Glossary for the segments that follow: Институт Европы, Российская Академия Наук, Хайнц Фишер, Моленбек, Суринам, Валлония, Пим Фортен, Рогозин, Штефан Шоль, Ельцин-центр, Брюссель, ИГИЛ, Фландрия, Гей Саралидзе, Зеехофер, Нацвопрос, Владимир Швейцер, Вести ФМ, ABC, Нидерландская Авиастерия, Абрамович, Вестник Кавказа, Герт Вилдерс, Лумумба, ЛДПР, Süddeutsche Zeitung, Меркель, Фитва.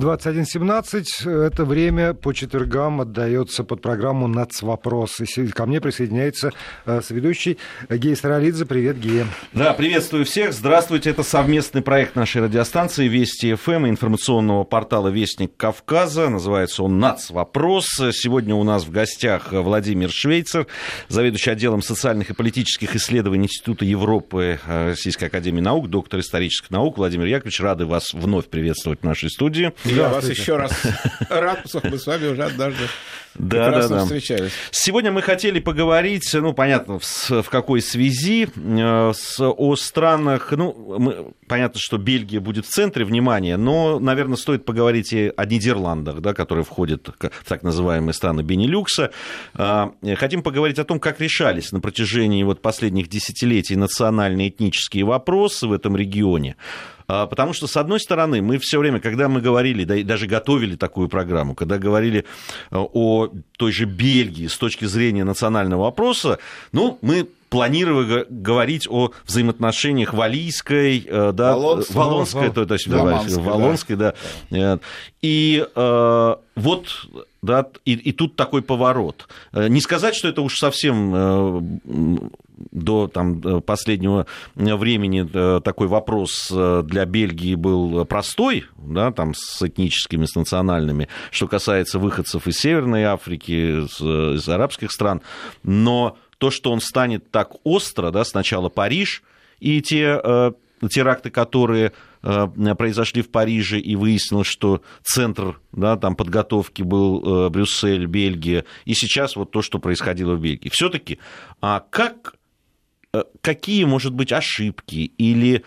21:17. Это время по четвергам отдается под программу «Нацвопрос». И ко мне присоединяется соведущий Гей Саралидзе. Привет, Гея. Да, приветствую всех. Здравствуйте. Это совместный проект нашей радиостанции «Вести ФМ» и информационного портала «Вестник Кавказа». Называется он «Нацвопрос». Сегодня у нас в гостях Владимир Швейцер, заведующий отделом социальных и политических исследований Института Европы Российской Академии Наук, доктор исторических наук. Владимир Яковлевич, рады вас вновь приветствовать в нашей студии. Я вас еще раз рад, мы с вами уже однажды прекрасно встречались. Сегодня мы хотели поговорить, ну, понятно, в какой связи, о странах, ну, понятно, что Бельгия будет в центре внимания, но, наверное, стоит поговорить и о Нидерландах, да, которые входят в так называемые страны Бенилюкса. Хотим поговорить о том, как решались на протяжении вот последних десятилетий национальные этнические вопросы в этом регионе. Потому что, с одной стороны, мы все время, когда мы говорили, да и даже готовили такую программу, когда говорили о той же Бельгии с точки зрения национального вопроса, ну, мы планировали говорить о взаимоотношениях валлийской, да, валлонской, да. И вот, да, и тут такой поворот. Не сказать, что это уж совсем до там, последнего времени такой вопрос для Бельгии был простой, да, там, с этническими, с национальными, что касается выходцев из Северной Африки, из арабских стран, но то, что он станет так остро, да, сначала Париж и те теракты, которые произошли в Париже, и выяснилось, что центр, да, там, подготовки был Брюссель, Бельгия, и сейчас вот то, что происходило в Бельгии. Все-таки, а какие, может быть, ошибки или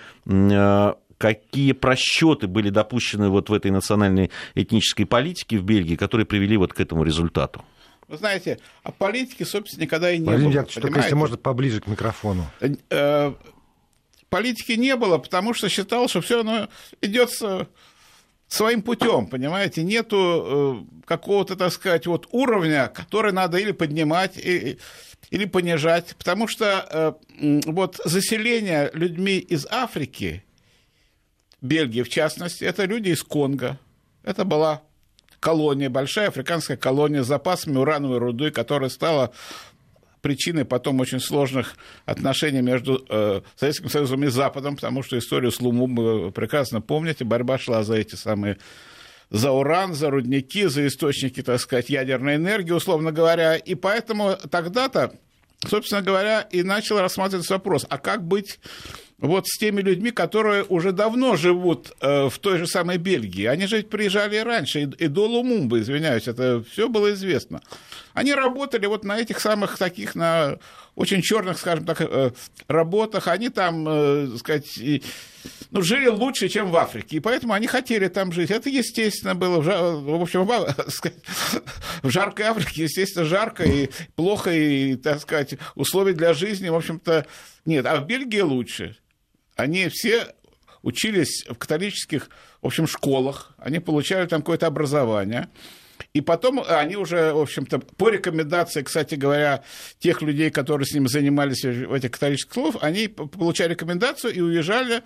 какие просчеты были допущены вот в этой национальной этнической политике в Бельгии, которые привели вот к этому результату? Вы знаете, о политике, собственно, никогда и не было. Владимир Яковлевич, только если можно поближе к микрофону. Политики не было, потому что считал, что все оно идет своим путем, понимаете? Нету какого-то, так сказать, вот уровня, который надо или поднимать, или понижать. Потому что вот заселение людьми из Африки, Бельгии в частности, это люди из Конго. Это была колония, большая африканская колония с запасами урановой руды, которая стала причиной потом очень сложных отношений между Советским Союзом и Западом, потому что историю с Лумумбой вы прекрасно помните, борьба шла за эти самые, за уран, за рудники, за источники, так сказать, ядерной энергии, условно говоря, и поэтому тогда-то, собственно говоря, и начал рассматриваться вопрос, а как быть вот с теми людьми, которые уже давно живут в той же самой Бельгии. Они же приезжали и раньше, и до Лумумбы, извиняюсь, это все было известно. Они работали вот на этих самых таких, на очень черных, скажем так, работах. Они там, так сказать, ну, жили лучше, чем в Африке, и поэтому они хотели там жить. Это, естественно, было в общем, в жаркой Африке, естественно, жарко и плохо, и, так сказать, условия для жизни, в общем-то, нет. А в Бельгии лучше. Они все учились в католических, в общем, школах, они получали там какое-то образование, и потом они уже, в общем-то, по рекомендации, кстати говоря, тех людей, которые с ними занимались в этих католических школах, они получали рекомендацию и уезжали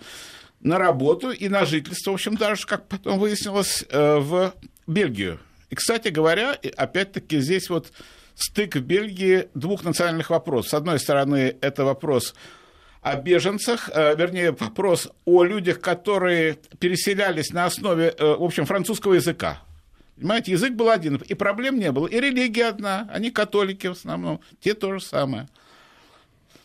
на работу и на жительство, в общем, даже, как потом выяснилось, в Бельгию. И, кстати говоря, опять-таки здесь вот стык в Бельгии двух национальных вопросов. С одной стороны, это вопрос о беженцах, вернее, вопрос о людях, которые переселялись на основе, в общем, французского языка. Понимаете, язык был один, и проблем не было, и религия одна, они католики в основном, те то же самое.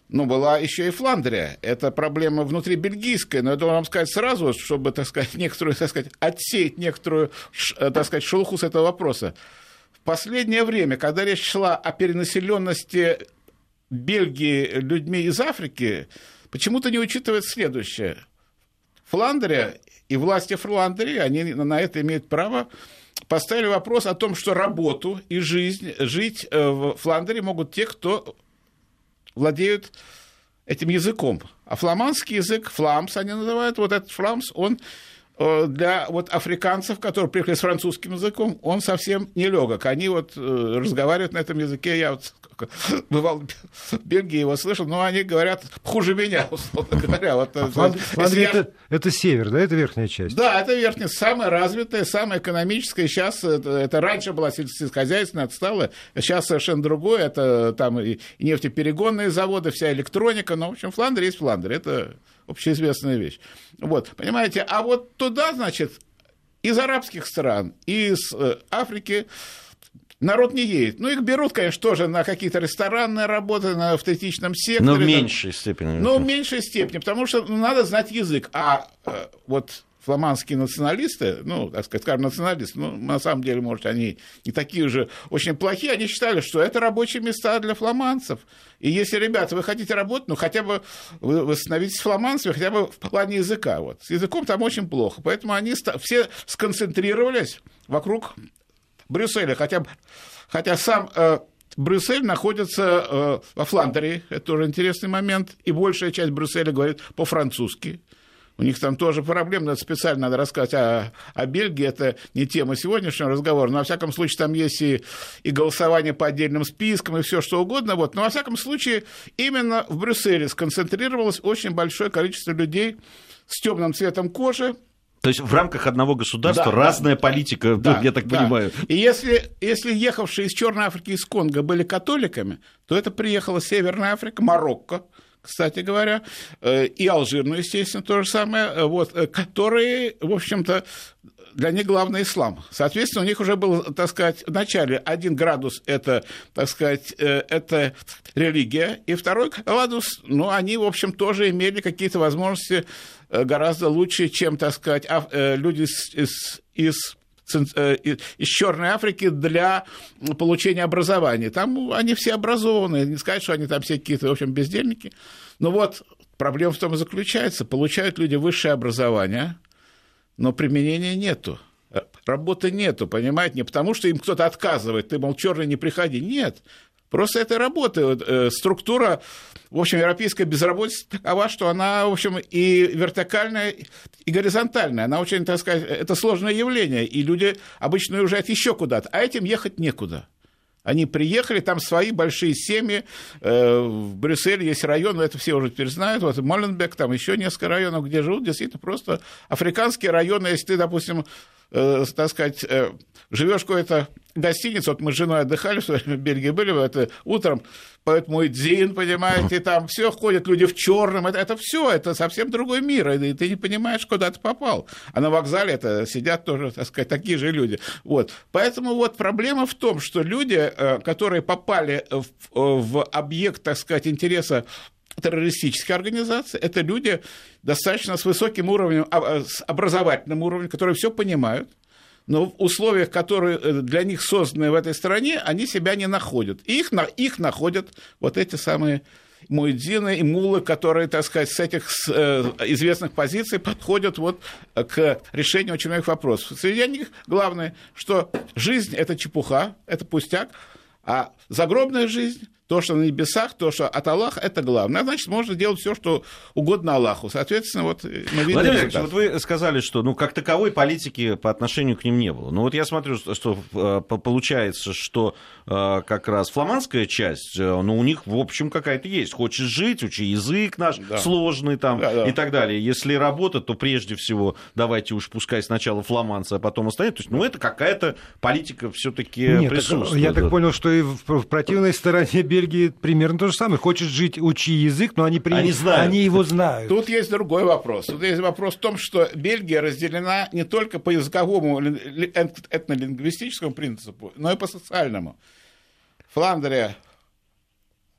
Но была еще и Фландрия, это проблема внутри бельгийская, но я должен вам сказать сразу, чтобы, так сказать, некоторую, так сказать, отсеять некоторую, так сказать, шелуху с этого вопроса. В последнее время, когда речь шла о перенаселенности Бельгии людьми из Африки, почему-то не учитывает следующее. Фландрия и власти Фландрии, они на это имеют право, поставили вопрос о том, что работу и жизнь, жить в Фландрии могут те, кто владеют этим языком. А фламандский язык, фламс они называют, вот этот фламс, он для вот африканцев, которые приехали с французским языком, он совсем нелегок. Они вот разговаривают на этом языке, я вот Пасху бывал в Бельгии, его слышал, но они говорят хуже меня, условно говоря. Вот, Фландрия, это север, да, это верхняя часть? Да, это верхняя, самая развитая, самая экономическая. Сейчас это раньше была сельскохозяйственная, отсталая, сейчас совершенно другое. Это там и нефтеперегонные заводы, вся электроника. Но, в общем, Фландрия есть Фландрия. Это общеизвестная вещь. Вот, понимаете, а вот туда, значит, из арабских стран, из Африки народ не едет. Ну, их берут, конечно, тоже на какие-то ресторанные работы, на автентичном секторе. Но в меньшей степени. Но в меньшей степени, потому что надо знать язык. А вот фламандские националисты, ну, так сказать, скажем, националисты, ну, на самом деле, может, они не такие уже очень плохие, они считали, что это рабочие места для фламандцев. И если, ребята, вы хотите работать, ну, хотя бы вы становитесь фламандцами, хотя бы в плане языка. Вот. С языком там очень плохо. Поэтому они все сконцентрировались вокруг Брюсселя, хотя сам Брюссель находится во Фландрии, это тоже интересный момент, и большая часть Брюсселя говорит по-французски. У них там тоже проблемы, но специально надо рассказать о Бельгии, это не тема сегодняшнего разговора, но, во всяком случае, там есть и голосование по отдельным спискам, и все что угодно, вот. Но, во всяком случае, именно в Брюсселе сконцентрировалось очень большое количество людей с темным цветом кожи. То есть в рамках одного государства разная политика, я так понимаю. И если ехавшие из Черной Африки, из Конго были католиками, то это приехала Северная Африка, Марокко, кстати говоря, и Алжир, ну, естественно, то же самое, вот, которые, в общем-то, для них главный ислам. Соответственно, у них уже был, так сказать, в начале один градус – это, так сказать, это религия, и второй градус, ну, они, в общем, тоже имели какие-то возможности гораздо лучше, чем, так сказать, люди из Черной Африки для получения образования. Там они все образованные, не сказать, что они там все какие-то, в общем, бездельники. Но вот проблема в том и заключается. Получают люди высшее образование, но применения нету. Работы нету, понимаете? Не потому, что им кто-то отказывает, ты, мол, черный, не приходи. Нет. Просто этой работы, структура, в общем, европейская безработица такова, что она, в общем, и вертикальная, и горизонтальная. Она очень, так сказать, это сложное явление, и люди обычно уезжают еще куда-то, а этим ехать некуда. Они приехали, там свои большие семьи, в Брюсселе есть район, это все уже теперь знают, вот Моленбек, там еще несколько районов, где живут, действительно, просто африканские районы, если ты, допустим, так сказать, живешь в какой-то гостинице, вот мы с женой отдыхали, в свое время в Бельгии были, это утром поет муэдзин, понимаете, там все ходят люди в черном, это все, это совсем другой мир, и ты не понимаешь, куда ты попал. А на вокзале это сидят тоже, так сказать, такие же люди. Вот. Поэтому вот проблема в том, что люди, которые попали в объект, так сказать, интереса террористические организации, это люди достаточно с высоким уровнем, с образовательным уровнем, которые все понимают, но в условиях, которые для них созданы в этой стране, они себя не находят. И их находят вот эти самые муэдзины и муллы, которые, так сказать, с этих известных позиций подходят вот к решению очень многих вопросов. Среди них главное, что жизнь – это чепуха, это пустяк, а загробная жизнь, то, что на небесах, то, что от Аллаха, это главное. А значит, можно делать все, что угодно Аллаху. Соответственно, вот мы видим. Владимир Алексеевич, вот вы сказали, что как таковой политики по отношению к ним не было. Но вот я смотрю, что получается, что как раз фламандская часть, ну, у них, в общем, какая-то есть. Хочешь жить, учи язык наш, сложный там и так далее. Если работа, то прежде всего давайте уж пускай сначала фламандцы, а потом остальные. То есть, ну, это какая-то политика все-таки присутствует. Я так понял, что и в противной стороне Бельгии примерно то же самое. Хочешь жить, учи язык, но они его знают. Тут есть другой вопрос. Тут есть вопрос в том, что Бельгия разделена не только по языковому этнолингвистическому принципу, но и по социальному. Фландрия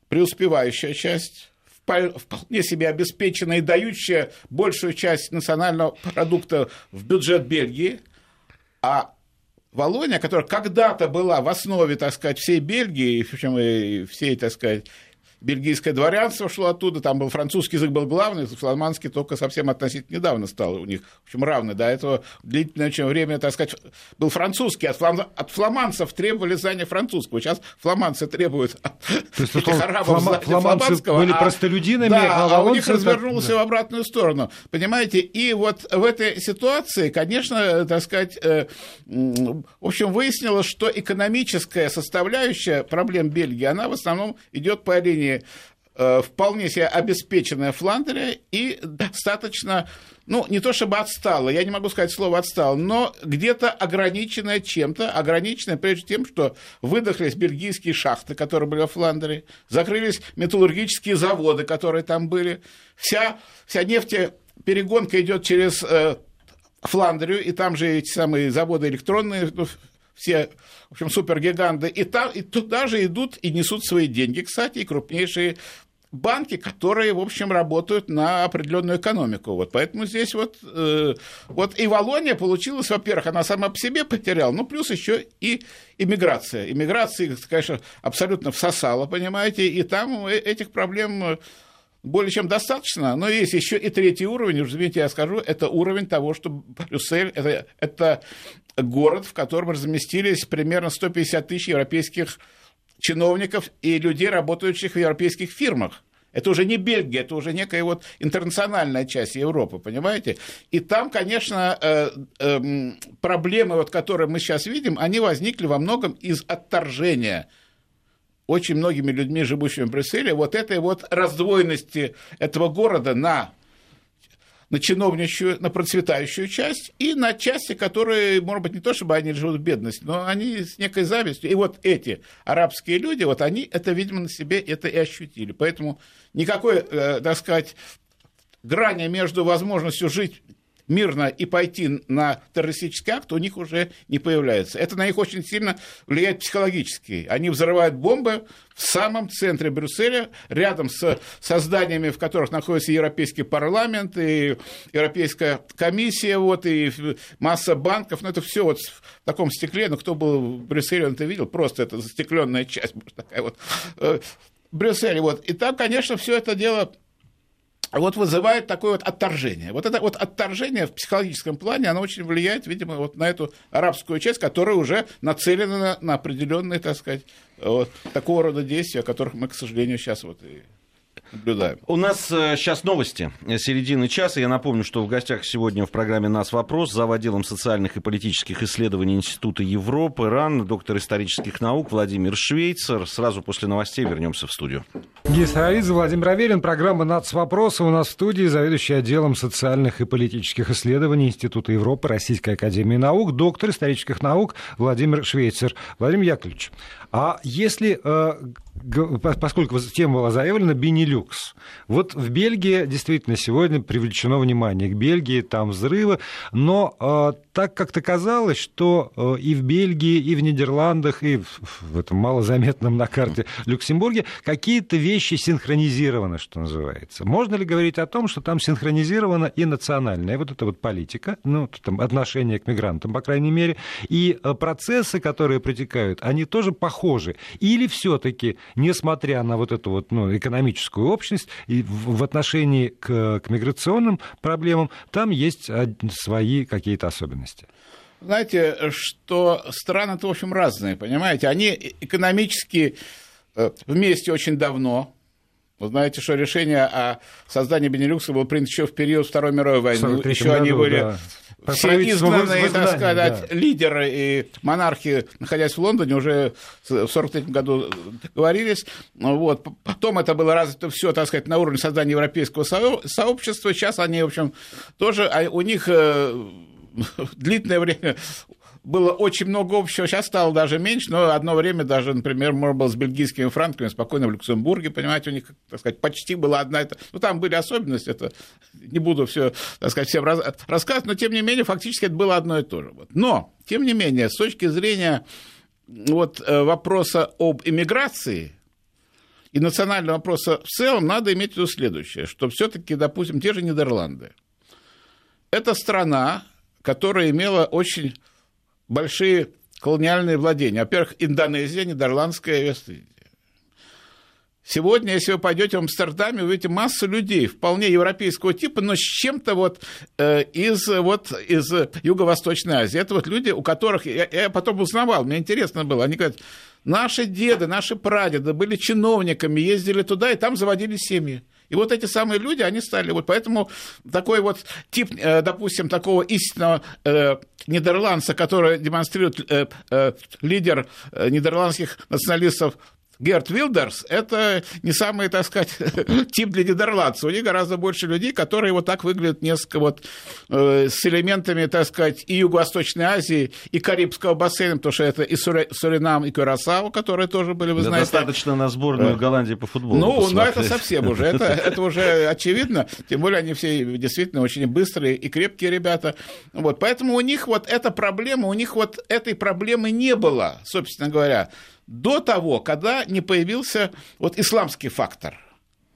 преуспевающая часть, вполне себе обеспеченная и дающая большую часть национального продукта в бюджет Бельгии, а Валлония, которая когда-то была в основе, так сказать, всей Бельгии, причем и всей, так сказать, бельгийское дворянство шло оттуда, там был французский язык был главный, фламандский только совсем относительно недавно стал у них, в общем, равный. До этого длительное очень время, так сказать, был французский, от фламандцев требовали знания французского, сейчас фламандцы требуют от арабов фламандского. Были простолюдинами, да, а у них развернулся в обратную сторону, понимаете, и вот в этой ситуации, конечно, так сказать, в общем, выяснилось, что экономическая составляющая проблем Бельгии, она в основном идет по линии вполне себе обеспеченная Фландрия и достаточно, ну, не то чтобы отстала, я не могу сказать слово «отстала», но где-то ограниченная чем-то, ограниченная прежде тем, что выдохлись бельгийские шахты, которые были во Фландрии, закрылись металлургические заводы, которые там были, вся нефтеперегонка идет через Фландрию, и там же эти самые заводы электронные, все, в общем, супергиганты, и туда же идут и несут свои деньги, кстати, и крупнейшие банки, которые, в общем, работают на определенную экономику. Вот. Поэтому здесь вот и Валония получилась, во-первых, она сама по себе потеряла, ну, плюс еще и иммиграция. Иммиграция, конечно, абсолютно всосала, понимаете, и там этих проблем более чем достаточно, но есть еще и третий уровень, уж извините, я скажу, это уровень того, что Брюссель – это город, в котором разместились примерно 150 тысяч европейских чиновников и людей, работающих в европейских фирмах. Это уже не Бельгия, это уже некая вот интернациональная часть Европы, понимаете? И там, конечно, проблемы, вот, которые мы сейчас видим, они возникли во многом из отторжения очень многими людьми, живущими в Брюсселе, вот этой вот раздвоенности этого города на чиновничью, на процветающую часть и на части, которые, может быть, не то чтобы они живут в бедности, но они с некой завистью. И вот эти арабские люди, вот они это, видимо, на себе это и ощутили. Поэтому никакой, так сказать, грани между возможностью жить мирно и пойти на террористический акт у них уже не появляется. Это на них очень сильно влияет психологически. Они взрывают бомбы в самом центре Брюсселя, рядом со зданиями, в которых находится Европейский парламент, и Европейская комиссия, вот, и масса банков. Ну, это все вот в таком стекле. Ну, кто был в Брюсселе, он это видел. Просто это застекленная часть такая вот Брюсселя. Вот. И там, конечно, все это дело вот вызывает такое вот отторжение. Вот это вот отторжение в психологическом плане, оно очень влияет, видимо, вот на эту арабскую часть, которая уже нацелена на определенные, так сказать, вот, такого рода действия, о которых мы, к сожалению, сейчас вот и наблюдаем. У нас сейчас новости середины часа. Я напомню, что в гостях сегодня в программе «Нас вопрос» зав. Отделом социальных и политических исследований Института Европы РАН, доктор исторических наук Владимир Швейцер. Сразу после новостей вернемся в студию. Гей Саралидзе, Владимир Аверин. Программа «Нас вопрос». У нас в студии заведующий отделом социальных и политических исследований Института Европы Российской Академии Наук, доктор исторических наук Владимир Швейцер. Владимир Яковлевич, а если, поскольку тема была заявлена, Бенилюкс. Вот в Бельгии действительно сегодня привлечено внимание к Бельгии, там взрывы, но так как-то казалось, что и в Бельгии, и в Нидерландах, и в этом малозаметном на карте Люксембурге какие-то вещи синхронизированы, что называется. Можно ли говорить о том, что там синхронизирована и национальная вот эта вот политика, ну, там, отношение к мигрантам, по крайней мере, и процессы, которые протекают, они тоже похожи? Или все-таки, несмотря на вот эту вот, ну, экономическую общность и в отношении к миграционным проблемам, там есть свои какие-то особенности? Знаете, что страны-то, в общем, разные, понимаете? Они экономически вместе очень давно. Вы знаете, что решение о создании Бенилюкса было принято еще в период Второй мировой войны. Еще они были... Да. Все изгнанные, так сказать, да, лидеры и монархи, находясь в Лондоне, уже в 1943 году договорились. Вот. Потом это было развито все, так сказать, на уровне создания европейского сообщества. Сейчас они, в общем, тоже... У них длительное время было очень много общего, сейчас стало даже меньше, но одно время даже, например, можно было с бельгийскими франками спокойно в Люксембурге, понимаете, у них, так сказать, почти была одна... Ну, там были особенности, это не буду все, так сказать, всем рассказывать, но, тем не менее, фактически это было одно и то же. Но, тем не менее, с точки зрения вот вопроса об иммиграции и национального вопроса в целом, надо иметь в виду следующее, что все-таки, допустим, те же Нидерланды. Это страна, которая имела очень большие колониальные владения. Во-первых, Индонезия, Нидерландская Авиастерия. Сегодня, если вы пойдете в Амстердаме, вы увидите массу людей вполне европейского типа, но с чем-то из Юго-Восточной Азии. Это люди, у которых я потом узнавал, мне интересно было, они говорят, наши деды, наши прадеды были чиновниками, ездили туда и там заводили семьи. И эти самые люди, они стали... Поэтому такой тип, допустим, такого истинного нидерландца, который демонстрирует лидер нидерландских националистов Герт Вилдерс, это не самый, так сказать, тип для нидерландцев. У них гораздо больше людей, которые так выглядят несколько с элементами, так сказать, и Юго-Восточной Азии, и Карибского бассейна, потому что это и Суринам, и Кюрасао, которые тоже были, вы знаете. Достаточно на сборную Голландии по футболу. Это совсем уже, это уже очевидно. Тем более они все действительно очень быстрые и крепкие ребята. Поэтому у них эта проблема, у них этой проблемы не было, собственно говоря, до того, когда не появился исламский фактор.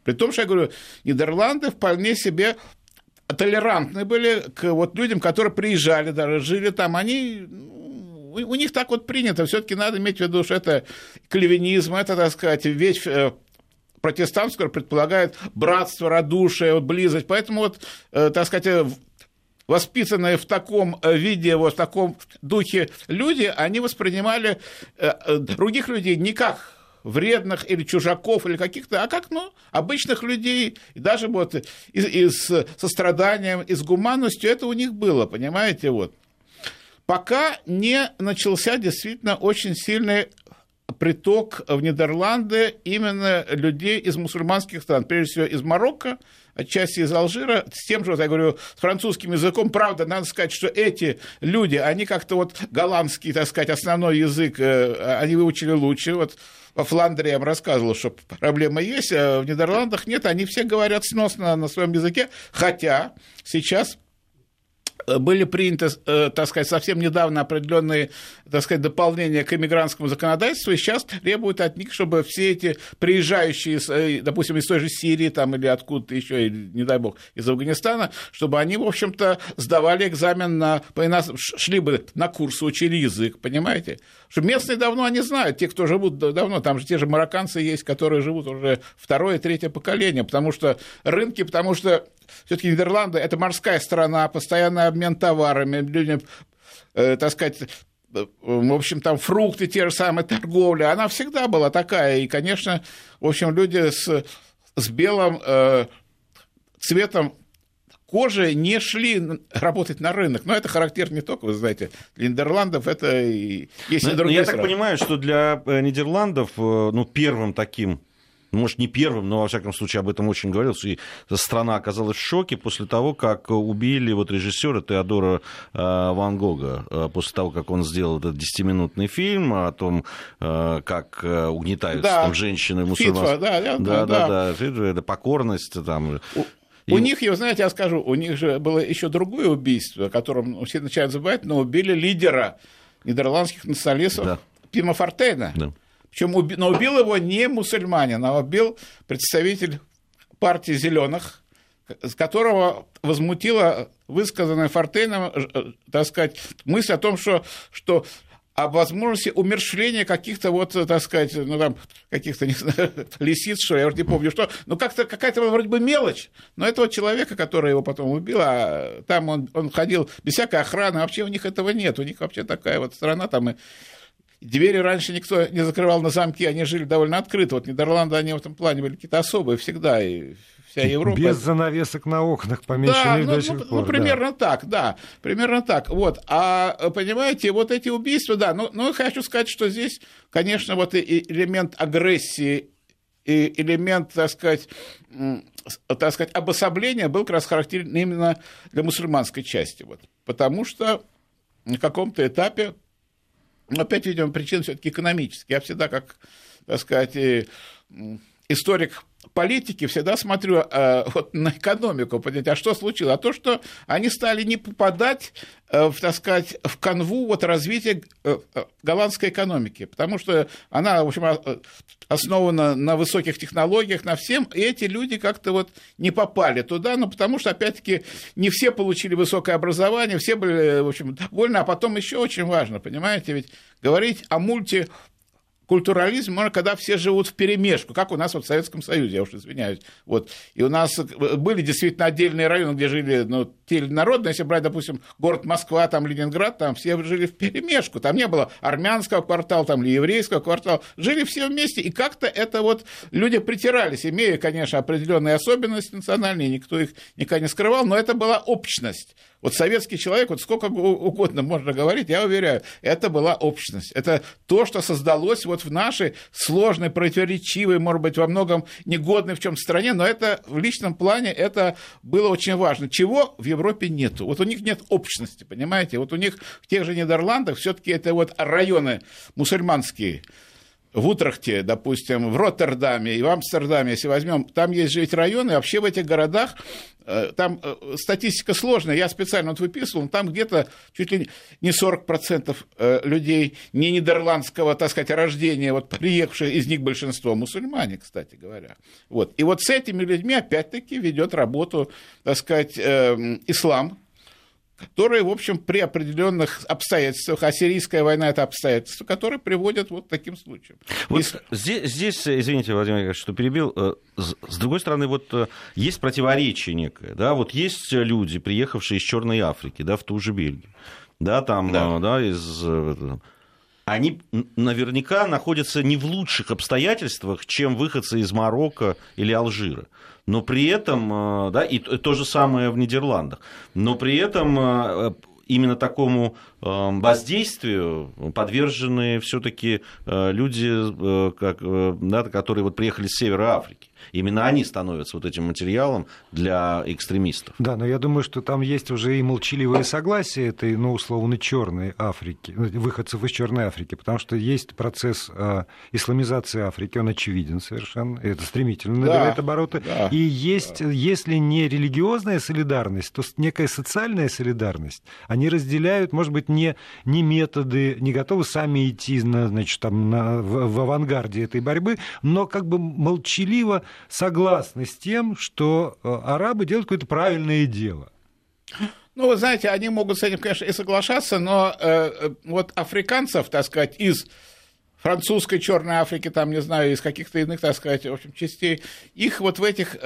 При том, что я говорю, Нидерланды вполне себе толерантны были к людям, которые приезжали, даже жили там. У них так принято. Все-таки надо иметь в виду, что это кальвинизм, это, так сказать, вещь протестантская, предполагает братство, радушие, близость. Поэтому, так сказать, воспитанные в таком виде, в таком духе люди, они воспринимали других людей не как вредных или чужаков, или каких-то, а как обычных людей, и даже и с состраданием, и с гуманностью, это у них было, понимаете, Пока не начался действительно очень сильный приток в Нидерланды именно людей из мусульманских стран, прежде всего из Марокко, отчасти из Алжира, с тем же, я говорю, с французским языком. Правда, надо сказать, что эти люди, они как-то голландский, так сказать, основной язык, они выучили лучше. Во Фландрии я вам рассказывал, что проблема есть, а в Нидерландах нет, они все говорят сносно на своем языке, хотя сейчас были приняты, так сказать, совсем недавно определенные, так сказать, дополнения к иммигрантскому законодательству, и сейчас требуют от них, чтобы все эти приезжающие, допустим, из той же Сирии там, или откуда-то еще, не дай бог, из Афганистана, чтобы они, в общем-то, сдавали экзамен, шли бы на курсы, учили язык, понимаете? Что местные давно они знают, те, кто живут давно, там же те же марокканцы есть, которые живут уже второе и третье поколение, потому что рынки, потому что все-таки Нидерланды – это морская страна, постоянный обмен товарами, людям, так сказать, в общем, там фрукты, те же самые, торговля, она всегда была такая, и, конечно, в общем, люди с белым цветом кожи не шли работать на рынок. Но это характерно не только, вы знаете, для Нидерландов, это и есть и другие страны. Я так понимаю, что для Нидерландов, первым таким, может, не первым, но, во всяком случае, об этом очень говорилось, и страна оказалась в шоке после того, как убили режиссера Теодора Ван Гога, после того, как он сделал этот 10-минутный фильм о том, как угнетаются там женщины мусульманские. Фитва, это покорность, там... У них, знаете, я скажу, у них же было еще другое убийство, о котором все начинают забывать, но убили лидера нидерландских националистов Пима Фортена. Да. Причем убил его не мусульманин, а убил представитель партии «Зеленых», которого возмутила высказанная Фортеном, так сказать, мысль о том, что о возможности умерщвления каких-то, так сказать, каких-то, не знаю, лисиц, что я уже не помню, что. Как-то какая-то вроде бы мелочь, но этого человека, который его потом убил, а там он ходил без всякой охраны, вообще у них этого нет, у них вообще такая страна, там и двери раньше никто не закрывал на замке, они жили довольно открыто, Нидерланды, они в этом плане были какие-то особые всегда, и вся Европа. Без занавесок на окнах, по меньшей мере, до сих пор. Примерно так, да, примерно так. А, понимаете, эти убийства, я хочу сказать, что здесь, конечно, и элемент агрессии, и элемент, так сказать, обособления был как раз характерен именно для мусульманской части, потому что на каком-то этапе, опять, видимо, причина все-таки экономическая. Я всегда, как, так сказать, историк политики, всегда смотрю на экономику. А что случилось? А то, что они стали не попадать, так сказать, в канву развития голландской экономики, потому что она, в общем, основана на высоких технологиях, на всем, и эти люди как-то не попали туда, потому что, опять-таки, не все получили высокое образование, все были, в общем, довольны, а потом еще очень важно, понимаете, ведь говорить о мульти культурализм, можно, когда все живут вперемешку, как у нас вот в Советском Союзе, я уж извиняюсь. Вот. И у нас были действительно отдельные районы, где жили те или народные, если брать, допустим, город Москва, там Ленинград, там все жили вперемешку, там не было армянского квартала, там или еврейского квартала, жили все вместе, и как-то это вот люди притирались, имея, конечно, определенные особенности национальные, никто их никогда не скрывал, но это была общность. Вот советский человек, вот сколько угодно можно говорить, я уверяю, это была общность. Это то, что создалось вот в нашей сложной, противоречивой, может быть, во многом негодной в чем стране, но это в личном плане это было очень важно. Чего в Европе нету? Вот у них нет общности, понимаете? Вот у них в тех же Нидерландах все-таки это вот районы мусульманские. В Утрехте, допустим, в Роттердаме и в Амстердаме, если возьмем, там есть же эти районы, вообще в этих городах, там статистика сложная, я специально вот выписывал, там где-то чуть ли не 40% людей не нидерландского, так сказать, рождения, вот приехавшие, из них большинство мусульмане, кстати говоря. Вот. И вот с этими людьми опять-таки ведет работу, так сказать, ислам, которые, в общем, при определенных обстоятельствах, а сирийская война – это обстоятельства, которые приводят вот к таким случаям. Вот здесь, извините, Владимир Ильич, что перебил, с другой стороны, вот есть противоречие некое, да, вот есть люди, приехавшие из Черной Африки, да, в ту же Бельгию, да, там, да, да из... Они наверняка находятся не в лучших обстоятельствах, чем выходцы из Марокко или Алжира. Но при этом, да, и то же самое в Нидерландах, но при этом именно такому воздействию подвержены все-таки люди, да, которые вот приехали с севера Африки. Именно они становятся вот этим материалом для экстремистов. Да, но я думаю, что там есть уже и молчаливое согласие этой, ну, условно, Черной Африки, выходцев из Черной Африки, потому что есть процесс исламизации Африки, он очевиден совершенно, это стремительно набирает, да, обороты. Да, и есть, да, если не религиозная солидарность, то некая социальная солидарность. Они разделяют, может быть, не методы, не готовы сами идти, значит, там, в авангарде этой борьбы, но как бы молчаливо согласны с тем, что арабы делают какое-то правильное дело. Ну, вы знаете, они могут с этим, конечно, и соглашаться, но вот африканцев, так сказать, из французской Черной Африки, там, не знаю, из каких-то иных, так сказать, в общем, частей, их вот в этих,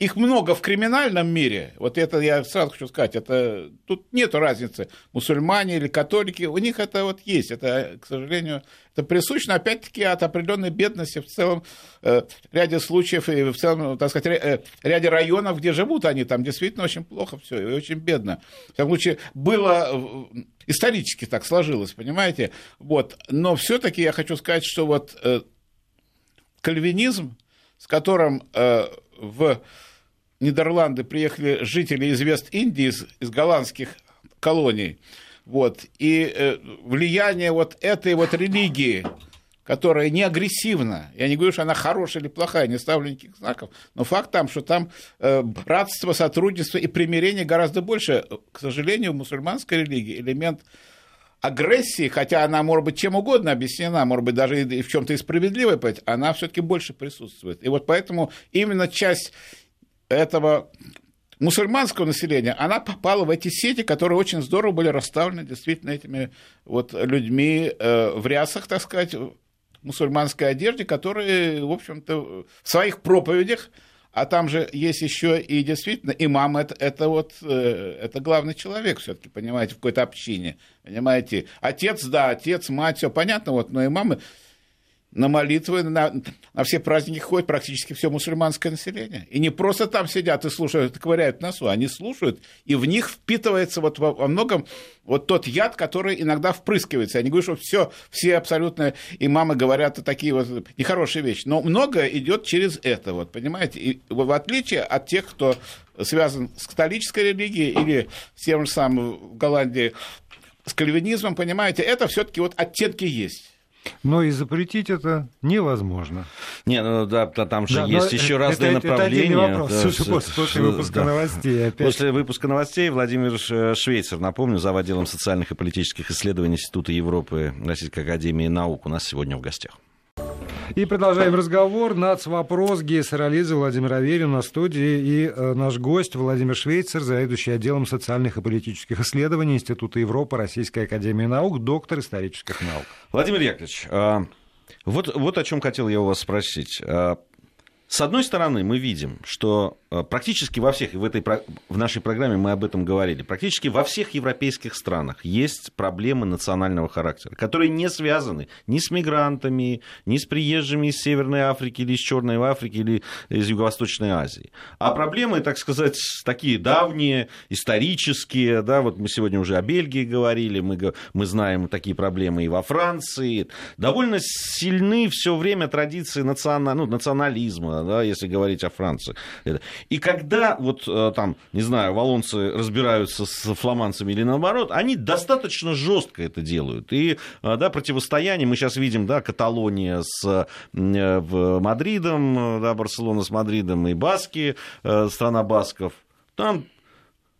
их много в криминальном мире, вот это я сразу хочу сказать, это, тут нет разницы, мусульмане или католики, у них это вот есть, это, к сожалению, это присущно, опять-таки, от определенной бедности в целом ряде случаев и в целом, так сказать, ряде районов, где живут они, там действительно очень плохо все и очень бедно. В том случае было... Исторически так сложилось, понимаете? Вот. Но все-таки я хочу сказать, что вот кальвинизм, с которым в Нидерланды приехали жители из Вест-Индии, из голландских колоний, вот, и влияние вот этой вот религии, которая не агрессивна, я не говорю, что она хорошая или плохая, не ставлю никаких знаков, но факт там, что там братство, сотрудничество и примирение гораздо больше. К сожалению, в мусульманской религии элемент агрессии, хотя она может быть чем угодно объяснена, может быть, даже и в чем-то и справедливой, она все-таки больше присутствует. И вот поэтому именно часть этого мусульманского населения, она попала в эти сети, которые очень здорово были расставлены действительно этими вот людьми в рясах, так сказать, в мусульманской одежде, которые, в общем-то, в своих проповедях, а там же есть еще и действительно имам, это вот это главный человек все-таки, понимаете, в какой-то общине, понимаете, отец, да, отец, мать, все понятно, вот, но имамы на молитвы, на все праздники ходит практически все мусульманское население. И не просто там сидят и слушают, и ковыряют носу, они слушают, и в них впитывается вот во многом вот тот яд, который иногда впрыскивается. Я не говорю, что все абсолютно имамы говорят такие вот нехорошие вещи, но многое идет через это, вот, понимаете? И в отличие от тех, кто связан с католической религией или с тем же самым в Голландии, с кальвинизмом, понимаете, это все-таки вот оттенки есть. Но и запретить это невозможно. Не, ну да, там же да, есть еще разные направления. Это вопрос. Да, после выпуска новостей. Опять. После выпуска новостей Владимир Швейцер, напомню, зав. Отделом социальных и политических исследований Института Европы Российской Академии Наук у нас сегодня в гостях. И продолжаем разговор. Нацвопрос. Гей Саралидзе, Владимир Аверин на студии. И наш гость Владимир Швейцер, заведующий отделом социальных и политических исследований Института Европы Российской Академии Наук, доктор исторических наук. Владимир Яковлевич, Вот о чем хотел я у вас спросить. С одной стороны, мы видим, что практически во всех, в нашей программе мы об этом говорили, практически во всех европейских странах есть проблемы национального характера, которые не связаны ни с мигрантами, ни с приезжими из Северной Африки или из Черной Африки или из Юго-Восточной Азии. А проблемы, так сказать, такие давние, исторические, да, вот мы сегодня уже о Бельгии говорили, мы знаем такие проблемы и во Франции. Довольно сильны все время традиции национализма, да, если говорить о Франции. И когда вот там, не знаю, валлонцы разбираются с фламандцами или наоборот, они достаточно жестко это делают. И да, противостояние мы сейчас видим, да, Каталония с Мадридом, да, Барселона с Мадридом и Баски, страна басков. Там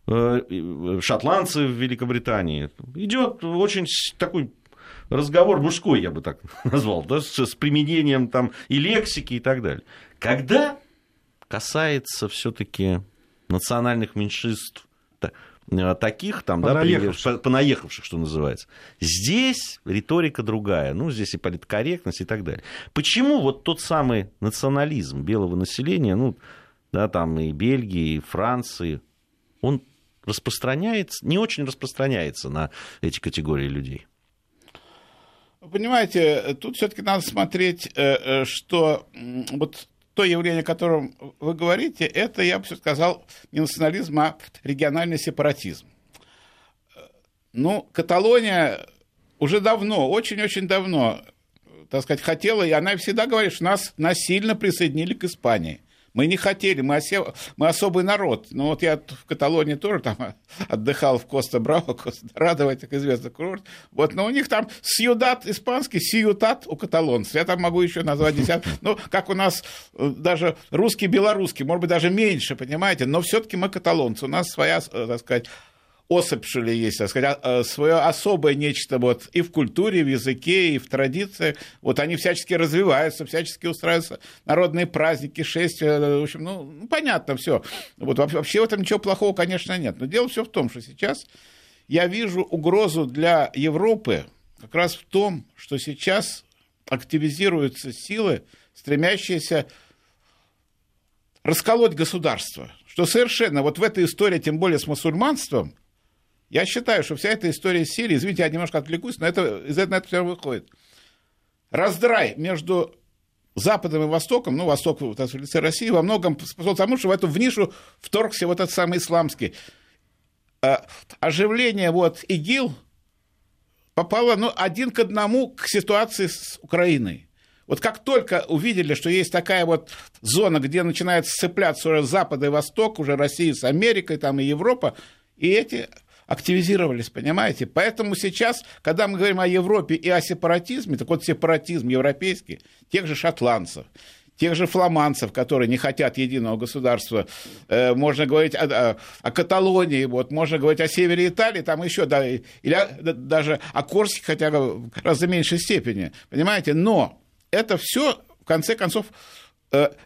шотландцы в Великобритании. Идет очень такой разговор мужской, я бы так назвал, да, с применением там и лексики и так далее. Когда касается все-таки национальных меньшинств, таких там, понаехавших. Да, понаехавших, что называется. Здесь риторика другая, ну, здесь и политкорректность и так далее. Почему вот тот самый национализм белого населения, ну, да, там и Бельгии, и Франции, он распространяется, не очень распространяется на эти категории людей? Понимаете, тут все-таки надо смотреть, что вот то явление, о котором вы говорите, это, я бы сказал, не национализм, а региональный сепаратизм. Ну, Каталония уже давно, очень-очень давно, так сказать, хотела, и она всегда говорит, что нас насильно присоединили к Испании. Мы не хотели, мы особый народ. Ну, вот я в Каталонии тоже там отдыхал в Коста-Браво, Коста-Дорадо, как известный курорт. Вот, но у них там сьюдат испанский, сьютат у каталонцев. Я там могу еще назвать десятки. Ну, как у нас даже русский-белорусский, может быть, даже меньше, понимаете. Но все-таки мы каталонцы. У нас своя, так сказать, особь, что ли, есть, так сказать, свое особое нечто вот и в культуре, и в языке, и в традиции. Вот они всячески развиваются, всячески устраиваются народные праздники, шествия, в общем, ну, понятно, все. Вот, вообще в этом ничего плохого, конечно, нет. Но дело все в том, что сейчас я вижу угрозу для Европы как раз в том, что сейчас активизируются силы, стремящиеся расколоть государство. Что совершенно вот в этой истории, тем более с мусульманством, я считаю, что вся эта история Сирии, извините, я немножко отвлекусь, но из этого все выходит. Раздрай между Западом и Востоком, ну, Восток в лице России, во многом способствовал тому, что в эту нишу вторгся вот этот самый исламский. Оживление вот ИГИЛ попало, ну, один к одному к ситуации с Украиной. Вот как только увидели, что есть такая вот зона, где начинает сцепляться уже Запад и Восток, уже Россия с Америкой, там и Европа, и эти активизировались, понимаете? Поэтому сейчас, когда мы говорим о Европе и о сепаратизме, так вот сепаратизм европейский, тех же шотландцев, тех же фламандцев, которые не хотят единого государства, можно говорить о Каталонии, вот, можно говорить о севере Италии, там еще, да, или даже о Корсике, хотя в гораздо меньшей степени, понимаете? Но это все, в конце концов,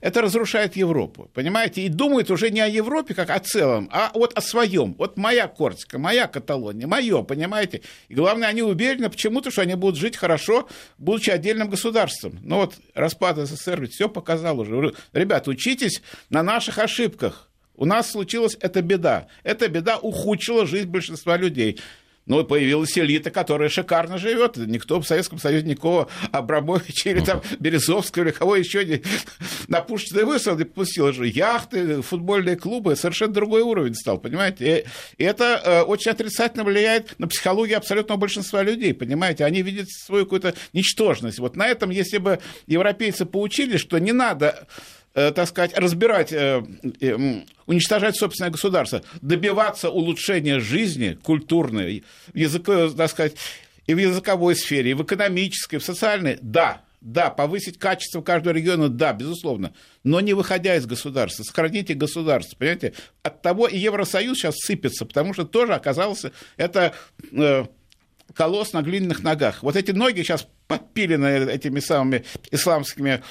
это разрушает Европу, понимаете? И думают уже не о Европе как о целом, а вот о своем. Вот моя Корсика, моя Каталония, мое, понимаете? И главное, они уверены почему-то, что они будут жить хорошо, будучи отдельным государством. Но вот распад СССР ведь все показал уже. Ребята, учитесь на наших ошибках. У нас случилась эта беда. Эта беда ухудшила жизнь большинства людей. Ну, появилась элита, которая шикарно живет. Никто в Советском Союзе никого Абрамовича или там Березовского или кого еще не на пушечные выстрелы пустил. Яхты, футбольные клубы, совершенно другой уровень стал, понимаете? И это очень отрицательно влияет на психологию абсолютного большинства людей, понимаете? Они видят свою какую-то ничтожность. Вот на этом, если бы европейцы поучились, что не надо, так сказать, разбирать, уничтожать собственное государство, добиваться улучшения жизни культурной, языковой, так сказать, и в языковой сфере, и в экономической, и в социальной, да, да, повысить качество каждого региона, да, безусловно, но не выходя из государства, сохраните государство, понимаете, оттого и Евросоюз сейчас сыпется, потому что тоже оказался это колосс на глиняных ногах. Вот эти ноги сейчас подпилены этими самыми исламскими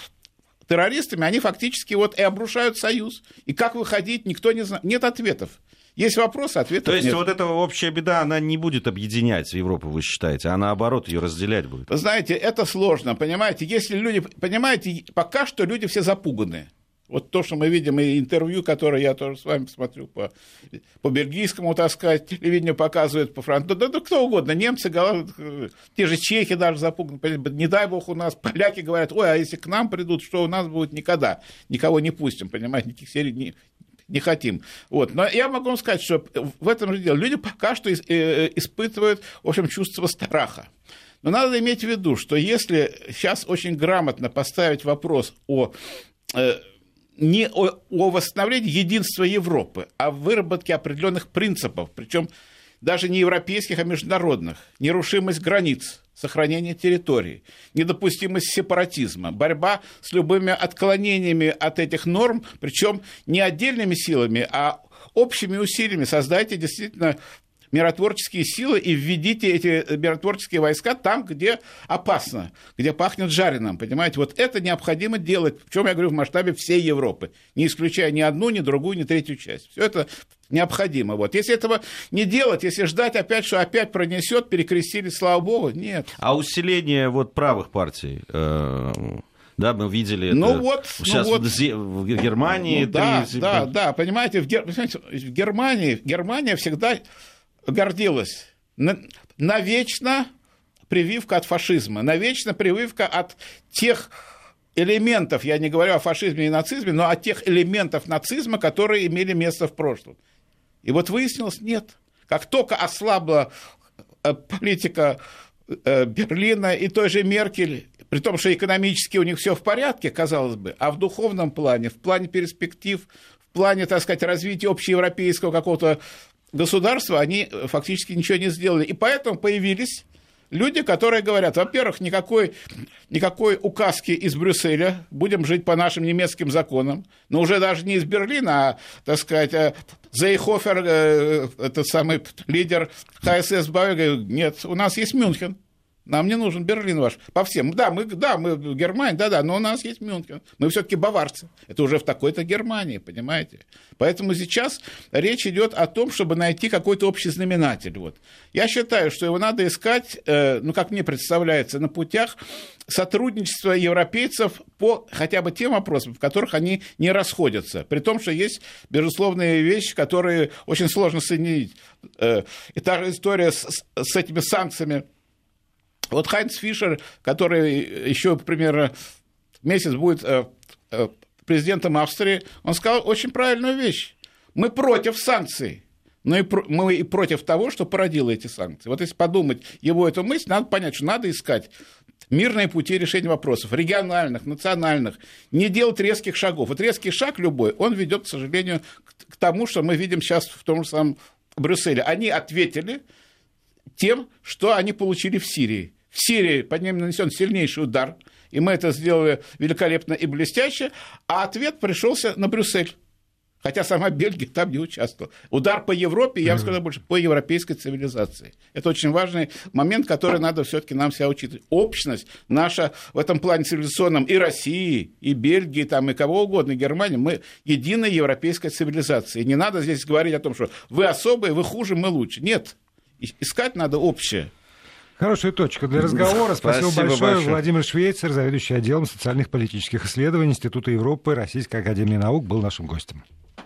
террористами, они фактически вот и обрушают союз. И как выходить, никто не знает. Нет ответов. Есть вопрос, ответа нет. То есть вот эта общая беда, она не будет объединять Европу, вы считаете, а наоборот ее разделять будет? Знаете, это сложно, понимаете. Если люди, понимаете, пока что люди все запуганы. Вот то, что мы видим, и интервью, которое я тоже с вами смотрю по бельгийскому, так сказать, телевидению показывают, по Франции, да кто угодно, немцы, те же чехи даже запуганы, не дай бог у нас, поляки говорят, ой, а если к нам придут, что у нас будет никогда, никого не пустим, понимаете, никаких серий не хотим. Вот. Но я могу вам сказать, что в этом же дело, люди пока что испытывают, в общем, чувство страха. Но надо иметь в виду, что если сейчас очень грамотно поставить вопрос не о восстановлении единства Европы, а о выработке определенных принципов, причем даже не европейских, а международных, нерушимость границ, сохранение территорий, недопустимость сепаратизма, борьба с любыми отклонениями от этих норм, причем не отдельными силами, а общими усилиями. Создайте действительно миротворческие силы и введите эти миротворческие войска там, где опасно, где пахнет жареным, понимаете? Вот это необходимо делать, причем я говорю в масштабе всей Европы, не исключая ни одну, ни другую, ни третью часть. Все это необходимо. Вот. Если этого не делать, если ждать опять, что опять пронесет, перекрестили, слава богу, нет. А усиление вот правых партий... Да, мы видели в Германии. Понимаете, в Германии Германия всегда гордилась. Навечно прививка от фашизма, навечно прививка от тех элементов, я не говорю о фашизме и нацизме, но от тех элементов нацизма, которые имели место в прошлом. И вот выяснилось, нет. Как только ослабла политика Берлина и той же Меркель, при том, что экономически у них все в порядке, казалось бы, а в духовном плане, в плане перспектив, в плане, так сказать, развития общеевропейского какого-то государства, они фактически ничего не сделали. И поэтому появились люди, которые говорят, во-первых, никакой указки из Брюсселя, будем жить по нашим немецким законам, но уже даже не из Берлина, а, так сказать, Зеехофер, этот самый лидер ХСС, говорит, нет, у нас есть Мюнхен. Нам не нужен Берлин ваш по всем. Да, мы Германия, да, но у нас есть Мюнхен. Мы все-таки баварцы. Это уже в такой-то Германии, понимаете? Поэтому сейчас речь идет о том, чтобы найти какой-то общий знаменатель. Вот. Я считаю, что его надо искать, как мне представляется, на путях сотрудничества европейцев по хотя бы тем вопросам, в которых они не расходятся. При том, что есть, безусловные вещи, которые очень сложно соединить. И та же история с этими санкциями. Вот Хайнц Фишер, который еще примерно месяц будет президентом Австрии, он сказал очень правильную вещь. Мы против санкций, но мы и против того, что породило эти санкции. Вот если подумать его эту мысль, надо понять, что надо искать мирные пути решения вопросов, региональных, национальных, не делать резких шагов. Вот резкий шаг любой, он ведет, к сожалению, к тому, что мы видим сейчас в том же самом Брюсселе. Они ответили тем, что они получили в Сирии. В Сирии под ним нанесен сильнейший удар, и мы это сделали великолепно и блестяще, а ответ пришелся на Брюссель, хотя сама Бельгия там не участвовала. Удар по Европе, я бы сказал больше, по европейской цивилизации. Это очень важный момент, который надо все-таки нам себя учитывать. Общность наша в этом плане цивилизационном и России, и Бельгии, там, и кого угодно, и Германии, мы единая европейская цивилизация. И не надо здесь говорить о том, что вы особые, вы хуже, мы лучше. Нет. Искать надо общее. Хорошая точка для разговора. Спасибо большое. Владимир Швейцер, заведующий отделом социальных политических исследований Института Европы Российской Академии Наук, был нашим гостем.